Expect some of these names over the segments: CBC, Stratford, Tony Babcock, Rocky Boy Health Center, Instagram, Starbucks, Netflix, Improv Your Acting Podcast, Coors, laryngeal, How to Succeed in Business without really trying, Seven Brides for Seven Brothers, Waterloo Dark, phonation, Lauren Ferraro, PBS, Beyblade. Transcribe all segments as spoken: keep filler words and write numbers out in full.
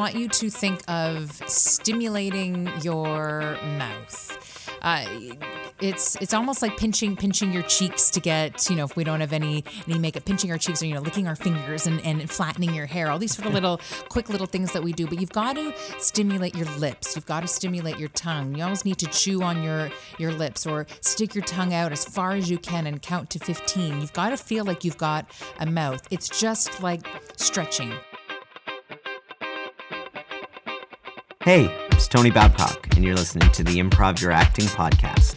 want you to think of stimulating your mouth. Uh, it's it's almost like pinching pinching your cheeks to get, you know, if we don't have any any makeup, pinching our cheeks, or, you know, licking our fingers and, and flattening your hair. All these sort of little quick little things that we do. But you've got to stimulate your lips. You've got to stimulate your tongue. You always need to chew on your, your lips, or stick your tongue out as far as you can and count to fifteen. You've got to feel like you've got a mouth. It's just like stretching. Hey, it's Tony Babcock, and you're listening to the Improv Your Acting Podcast,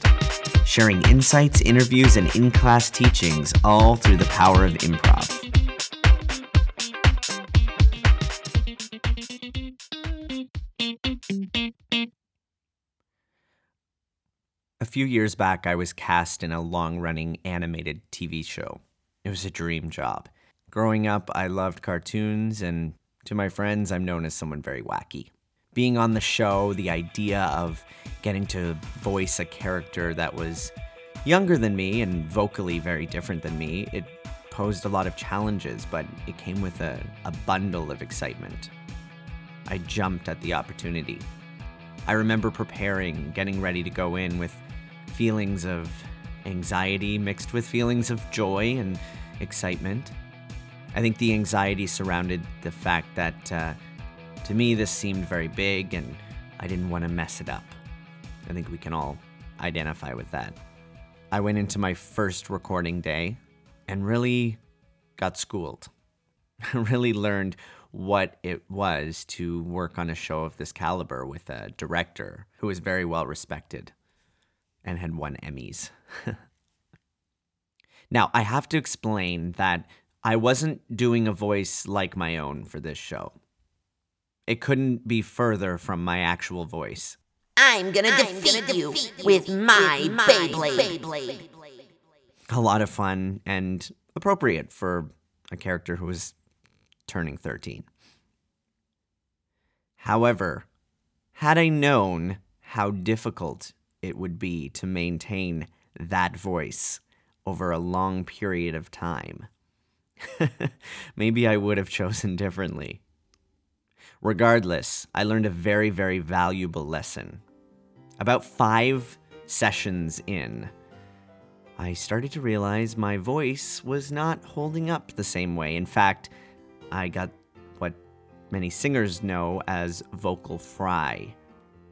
sharing insights, interviews, and in-class teachings, all through the power of improv. A few years back, I was cast in a long-running animated T V show. It was a dream job. Growing up, I loved cartoons, and to my friends, I'm known as someone very wacky. Being on the show, the idea of getting to voice a character that was younger than me and vocally very different than me, it posed a lot of challenges, but it came with a, a bundle of excitement. I jumped at the opportunity. I remember preparing, getting ready to go in with feelings of anxiety mixed with feelings of joy and excitement. I think the anxiety surrounded the fact that uh, to me, this seemed very big, and I didn't want to mess it up. I think we can all identify with that. I went into my first recording day and really got schooled. I really learned what it was to work on a show of this caliber with a director who was very well respected and had won Emmys. Now, I have to explain that I wasn't doing a voice like my own for this show. It couldn't be further from my actual voice. I'm gonna defeat, I'm gonna you, defeat you with my, with my Beyblade. Beyblade. A lot of fun and appropriate for a character who was turning thirteen. However, had I known how difficult it would be to maintain that voice over a long period of time, maybe I would have chosen differently. Regardless, I learned a very, very valuable lesson. About five sessions in, I started to realize my voice was not holding up the same way. In fact, I got what many singers know as vocal fry,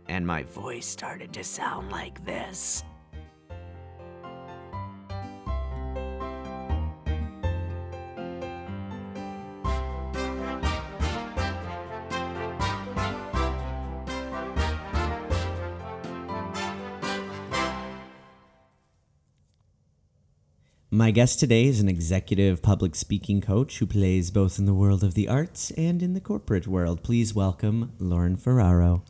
and my voice started to sound like this. My guest today is an executive public speaking coach who plays both in the world of the arts and in the corporate world. Please welcome Lauren Ferraro.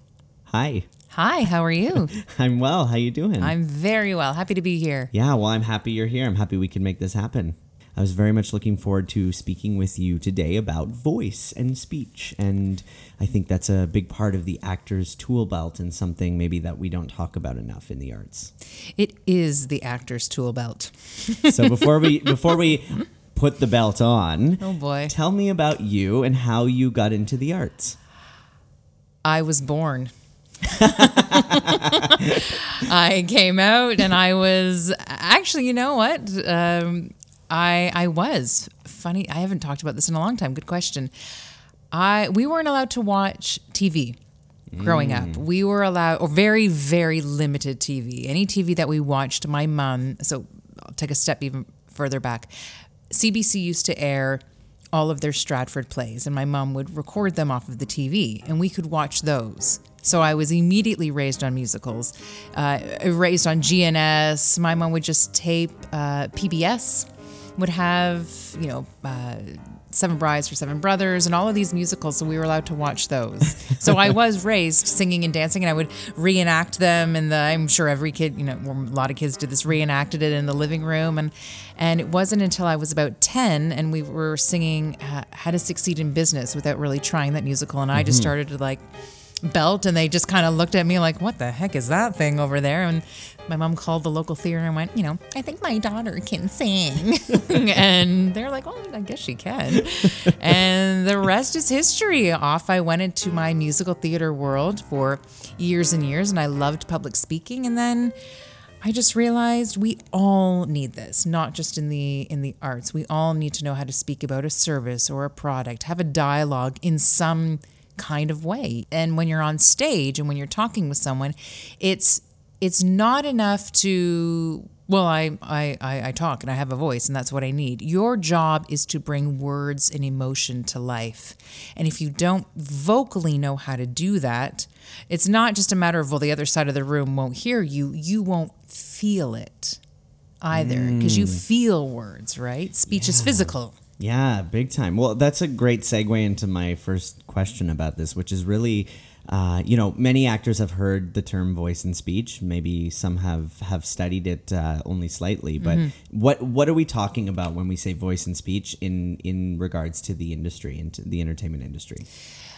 Hi. Hi, how are you? I'm well. How you doing? I'm very well. Happy to be here. Yeah, well, I'm happy you're here. I'm happy we can make this happen. I was very much looking forward to speaking with you today about voice and speech, and I think that's a big part of the actor's tool belt and something maybe that we don't talk about enough in the arts. It is the actor's tool belt. So before we before we put the belt on, oh boy, tell me about you and how you got into the arts. I was born. I came out and I was actually, you know what? Um, I I was funny. I haven't talked about this in a long time. Good question. I we weren't allowed to watch T V growing mm. up. We were allowed, or very, very limited T V. Any T V that we watched, my mom. So I'll take a step even further back. C B C used to air all of their Stratford plays, and my mom would record them off of the T V, and we could watch those. So I was immediately raised on musicals, uh, raised on G N S. My mom would just tape uh, P B S. Would have, you know, uh, Seven Brides for Seven Brothers and all of these musicals, so we were allowed to watch those. So I was raised singing and dancing, and I would reenact them, and the, I'm sure every kid, you know, a lot of kids did this, reenacted it in the living room, and and it wasn't until I was about ten, and we were singing uh, How to Succeed in Business Without Really Trying, that musical, and I mm-hmm. just started to, like, belt, and they just kind of looked at me like, what the heck is that thing over there? And my mom called the local theater and went, you know, I think my daughter can sing. And they're like, well, I guess she can. And the rest is history. Off I went into my musical theater world for years and years, and I loved public speaking. And then I just realized we all need this, not just in the in the arts. We all need to know how to speak about a service or a product, have a dialogue in some kind of way. And when you're on stage and when you're talking with someone, it's it's not enough to, well, I, I, I talk and I have a voice and that's what I need. Your job is to bring words and emotion to life. And if you don't vocally know how to do that, it's not just a matter of, well, the other side of the room won't hear you. You won't feel it either, because mm. you feel words, right? Speech yeah. is physical. Yeah, big time. Well, that's a great segue into my first question about this, which is really... Uh, you know, many actors have heard the term voice and speech. Maybe some have, have studied it uh, only slightly. But mm-hmm. what what are we talking about when we say voice and speech in, in regards to the industry and to the entertainment industry?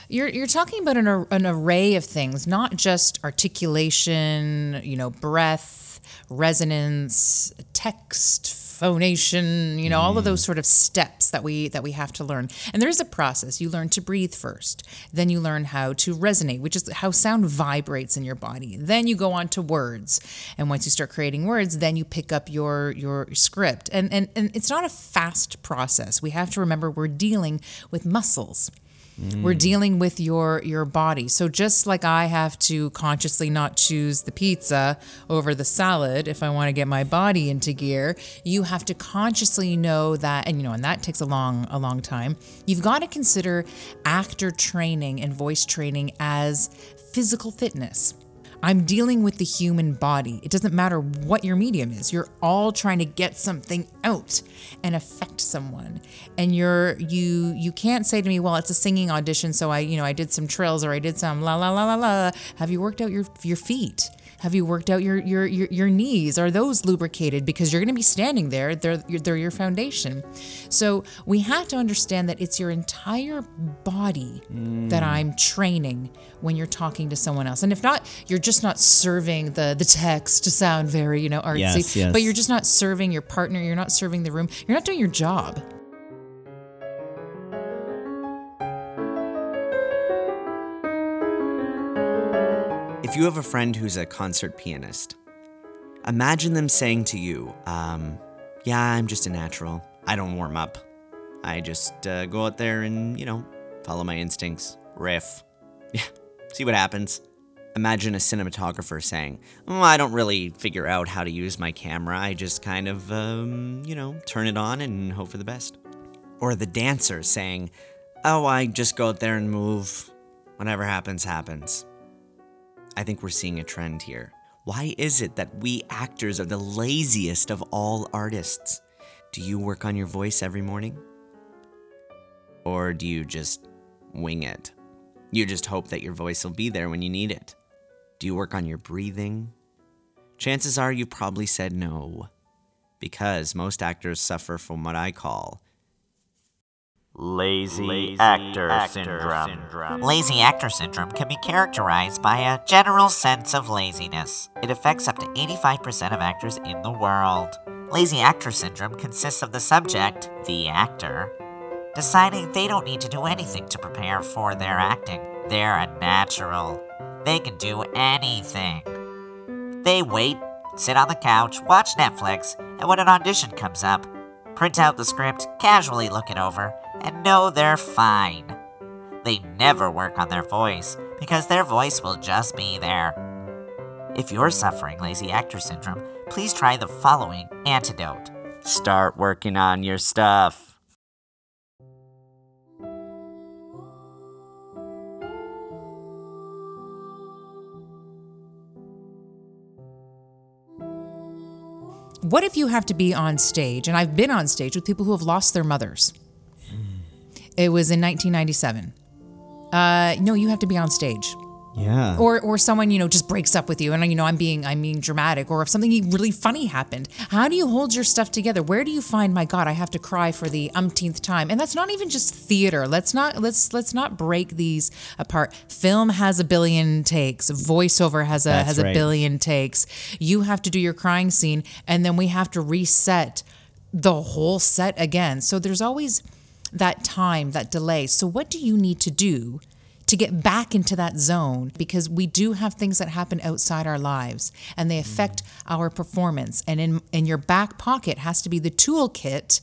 You're you're talking about an, ar- an array of things, not just articulation, you know, breath, resonance, text, phonation, you know, mm. all of those sort of steps that we that we have to learn. And there is a process. You learn to breathe first. Then you learn how to resonate, which is how sound vibrates in your body. Then you go on to words. And once you start creating words, then you pick up your your script. And and, and it's not a fast process. We have to remember we're dealing with muscles. Mm. We're dealing with your your body. So just like I have to consciously not choose the pizza over the salad if I want to get my body into gear, you have to consciously know that, and you know, and that takes a long a long time. You've got to consider actor training and voice training as physical fitness. I'm dealing with the human body. It doesn't matter what your medium is. You're all trying to get something out and affect someone. And you're you you can't say to me, well, it's a singing audition, so I, you know, I did some trills or I did some la la la la la. Have you worked out your your feet? Have you worked out your your your, your knees? Are those lubricated? Because you're going to be standing there. They're they're your foundation. So we have to understand that it's your entire body mm. that I'm training when you're talking to someone else. And if not, you're just not serving the the text to sound very, you know, artsy, yes, yes. but you're just not serving your partner, you're not serving the room, you're not doing your job. If you have a friend who's a concert pianist, imagine them saying to you, um, yeah, I'm just a natural. I don't warm up. I just uh, go out there and, you know, follow my instincts, riff, yeah, see what happens. Imagine a cinematographer saying, oh, I don't really figure out how to use my camera. I just kind of, um, you know, turn it on and hope for the best. Or the dancer saying, oh, I just go out there and move. Whatever happens, happens. I think we're seeing a trend here. Why is it that we actors are the laziest of all artists? Do you work on your voice every morning? Or do you just wing it? You just hope that your voice will be there when you need it. Do you work on your breathing? Chances are you probably said no, because most actors suffer from what I call lazy, lazy actor, actor syndrome. syndrome. Lazy actor syndrome can be characterized by a general sense of laziness. It affects up to eighty-five percent of actors in the world. Lazy actor syndrome consists of the subject, the actor, deciding they don't need to do anything to prepare for their acting. They're a natural. They can do anything. They wait, sit on the couch, watch Netflix, and when an audition comes up, print out the script, casually look it over, and know they're fine. They never work on their voice, because their voice will just be there. If you're suffering lazy actor syndrome, please try the following antidote. Start working on your stuff. What if you have to be on stage? And I've been on stage with people who have lost their mothers. It was in nineteen ninety-seven. Uh, no, you have to be on stage. Yeah. Or or someone, you know, just breaks up with you, and, you know, I'm being I'm being dramatic, or if something really funny happened, how do you hold your stuff together? Where do you find, my God, I have to cry for the umpteenth time? And that's not even just theater. Let's not let's let's not break these apart. Film has a billion takes. Voiceover has a that's has right. a billion takes. You have to do your crying scene, and then we have to reset the whole set again. So there's always that time, that delay. So what do you need to do to get back into that zone? Because we do have things that happen outside our lives, and they affect our performance. And in in your back pocket has to be the toolkit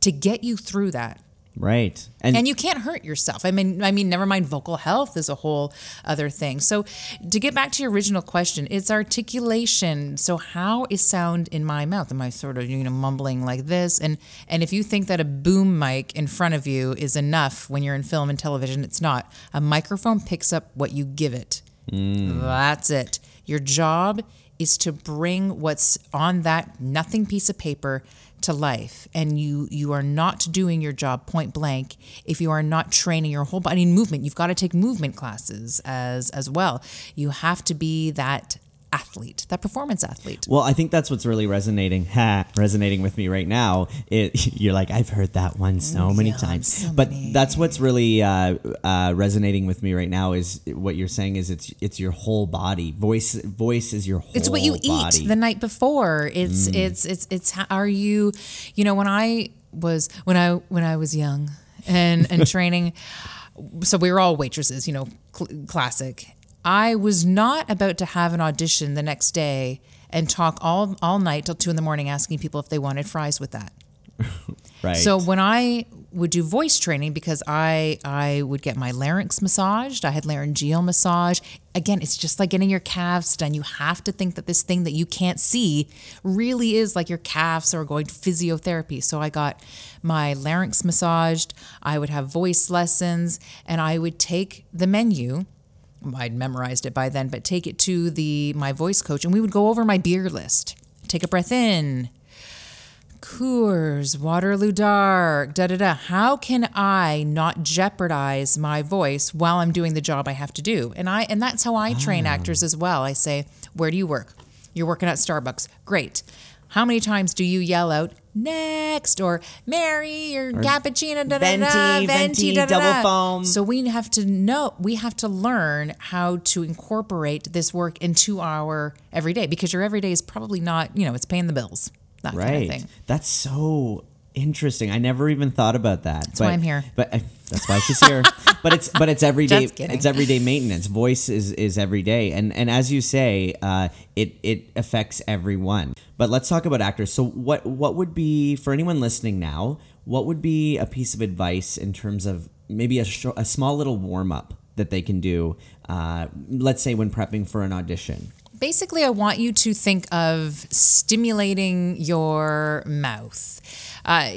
to get you through that. Right. And, and you can't hurt yourself. I mean, I mean, never mind vocal health is a whole other thing. So to get back to your original question, it's articulation. So how is sound in my mouth? Am I sort of, you know, mumbling like this? And and if you think that a boom mic in front of you is enough when you're in film and television, it's not. A microphone picks up what you give it. Mm. That's it. Your job is to bring what's on that nothing piece of paper to life. And you you are not doing your job point blank if you are not training your whole body in movement. You've got to take movement classes as as well. You have to be that athlete, that performance athlete. Well, I think that's what's really resonating, ha, resonating with me right now. It, you're like, I've heard that one so many yeah, times. So but many. That's what's really uh, uh, resonating with me right now is what you're saying is it's it's your whole body. Voice voice is your whole body. It's what you body. eat the night before. It's mm. it's it's it's are you, you know, when I was when I when I was young and and training, so we were all waitresses, you know, cl- classic. I was not about to have an audition the next day and talk all all night till two in the morning asking people if they wanted fries with that. Right. So when I would do voice training, because I I would get my larynx massaged, I had laryngeal massage. Again, it's just like getting your calves done. You have to think that this thing that you can't see really is like your calves or going to physiotherapy. So I got my larynx massaged. I would have voice lessons, and I would take the menu. I'd memorized it by then, but take it to the my voice coach, and we would go over my beer list. Take a breath in. Coors, Waterloo Dark, da da da. How can I not jeopardize my voice while I'm doing the job I have to do? And I and that's how I train oh. actors as well. I say, where do you work? You're working at Starbucks. Great. How many times do you yell out next or Mary or, or cappuccino, da, venti, da, da, venti, da, da, double foam? So we have to know, we have to learn how to incorporate this work into our everyday, because your everyday is probably not, you know, it's paying the bills, that right. kind of thing. That's so interesting. I never even thought about that. That's but, why I'm here. But I, that's why she's here. But it's but it's everyday. It's everyday maintenance. Voice is, is every day, and and as you say, uh, it it affects everyone. But let's talk about actors. So what what would be, for anyone listening now, what would be a piece of advice in terms of maybe a sh- a small little warm up that they can do? Uh, let's say when prepping for an audition. Basically, I want you to think of stimulating your mouth. Uh,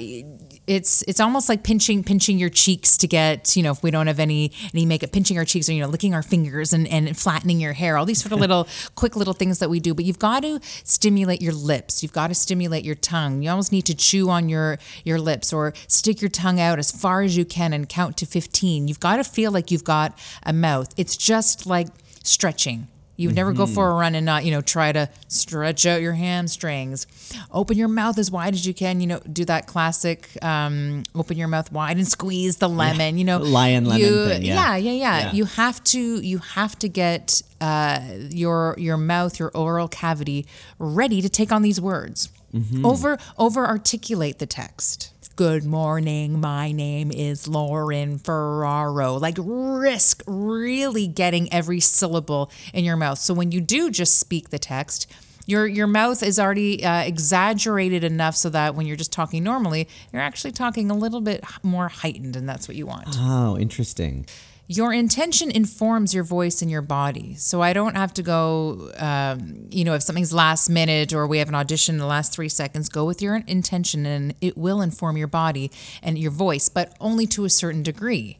it's it's almost like pinching pinching your cheeks to get, you know, if we don't have any any makeup, pinching our cheeks, or, you know, licking our fingers and, and flattening your hair, all these sort of little quick little things that we do. But you've got to stimulate your lips. You've got to stimulate your tongue. You almost need to chew on your, your lips, or stick your tongue out as far as you can and count to fifteen. You've got to feel like you've got a mouth. It's just like stretching. You would never mm-hmm. go for a run and not, you know, try to stretch out your hamstrings. Open your mouth as wide as you can. You know, do that classic um, open your mouth wide and squeeze the lemon. You know, lion lemon you, thing. Yeah. Yeah, yeah, yeah, yeah. You have to you have to get uh, your your mouth, your oral cavity ready to take on these words. Mm-hmm. Over over articulate the text. Good morning, my name is Lauren Ferraro. Like, risk really getting every syllable in your mouth. So when you do just speak the text, your your mouth is already uh, exaggerated enough so that when you're just talking normally, you're actually talking a little bit more heightened, and that's what you want. Oh, interesting. Your intention informs your voice and your body. So I don't have to go, um, you know, if something's last minute or we have an audition in the last three seconds, go with your intention, and it will inform your body and your voice, but only to a certain degree.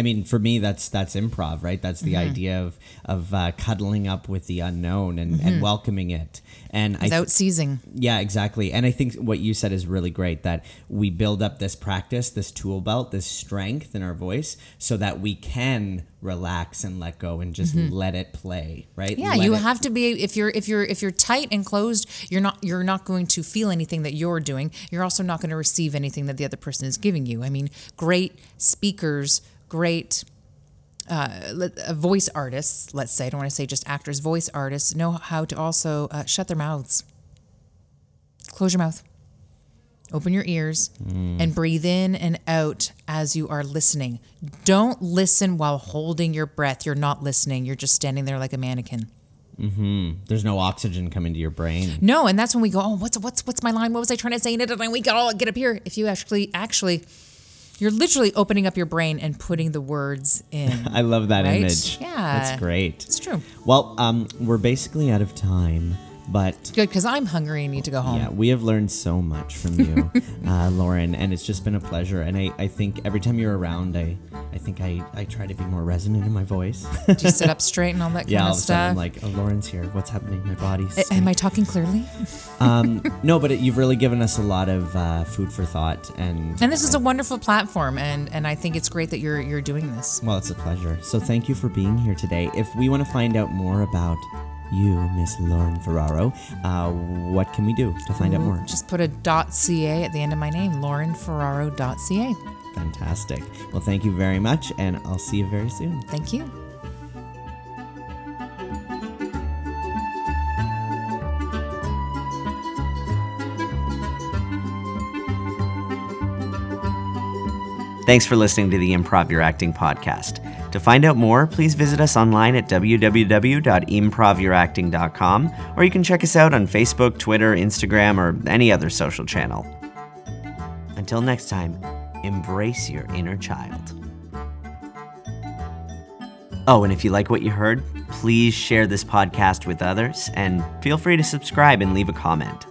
I mean, for me, that's that's improv, right? That's the mm-hmm. idea of of uh, cuddling up with the unknown and, mm-hmm. and welcoming it, and without I th- seizing. Yeah, exactly. And I think what you said is really great, that we build up this practice, this tool belt, this strength in our voice, so that we can relax and let go and just mm-hmm. let it play, right? Yeah, let you it- have to be. If you're if you're if you're tight and closed, you're not you're not going to feel anything that you're doing. You're also not going to receive anything that the other person is giving you. I mean, great speakers. Great uh, voice artists, let's say, I don't want to say just actors, voice artists know how to also uh, shut their mouths. Close your mouth, open your ears, mm. and breathe in and out as you are listening. Don't listen while holding your breath. You're not listening. You're just standing there like a mannequin. Mm-hmm. There's no oxygen coming to your brain. No, and that's when we go, oh, what's what's what's my line? What was I trying to say? And we go, oh, get up here. If you actually, actually... You're literally opening up your brain and putting the words in. I love that right? image. Yeah. That's great. It's true. Well, um, we're basically out of time, but... It's good, because I'm hungry and need to go home. Yeah, we have learned so much from you, uh, Lauren, and it's just been a pleasure. And I, I think every time you're around, I I think I, I try to be more resonant in my voice. Do you sit up straight and all that yeah, kind of stuff? Yeah, all of a sudden I'm like, oh, Lauren's here. What's happening? My body's... A- am I talking clearly? um, no, but it, you've really given us a lot of uh, food for thought. And and this is a wonderful platform, and, and I think it's great that you're you're doing this. Well, it's a pleasure. So thank you for being here today. If we want to find out more about you, Miss Lauren Ferraro, uh, what can we do to find Ooh, out more? Just put a .ca at the end of my name, lauren ferraro dot c a. Fantastic. Well, thank you very much, and I'll see you very soon. Thank you. Thanks for listening to the Improv Your Acting Podcast. To find out more, please visit us online at w w w dot improv your acting dot com, or you can check us out on Facebook, Twitter, Instagram, or any other social channel. Until next time, embrace your inner child. Oh, and if you like what you heard, please share this podcast with others, and feel free to subscribe and leave a comment.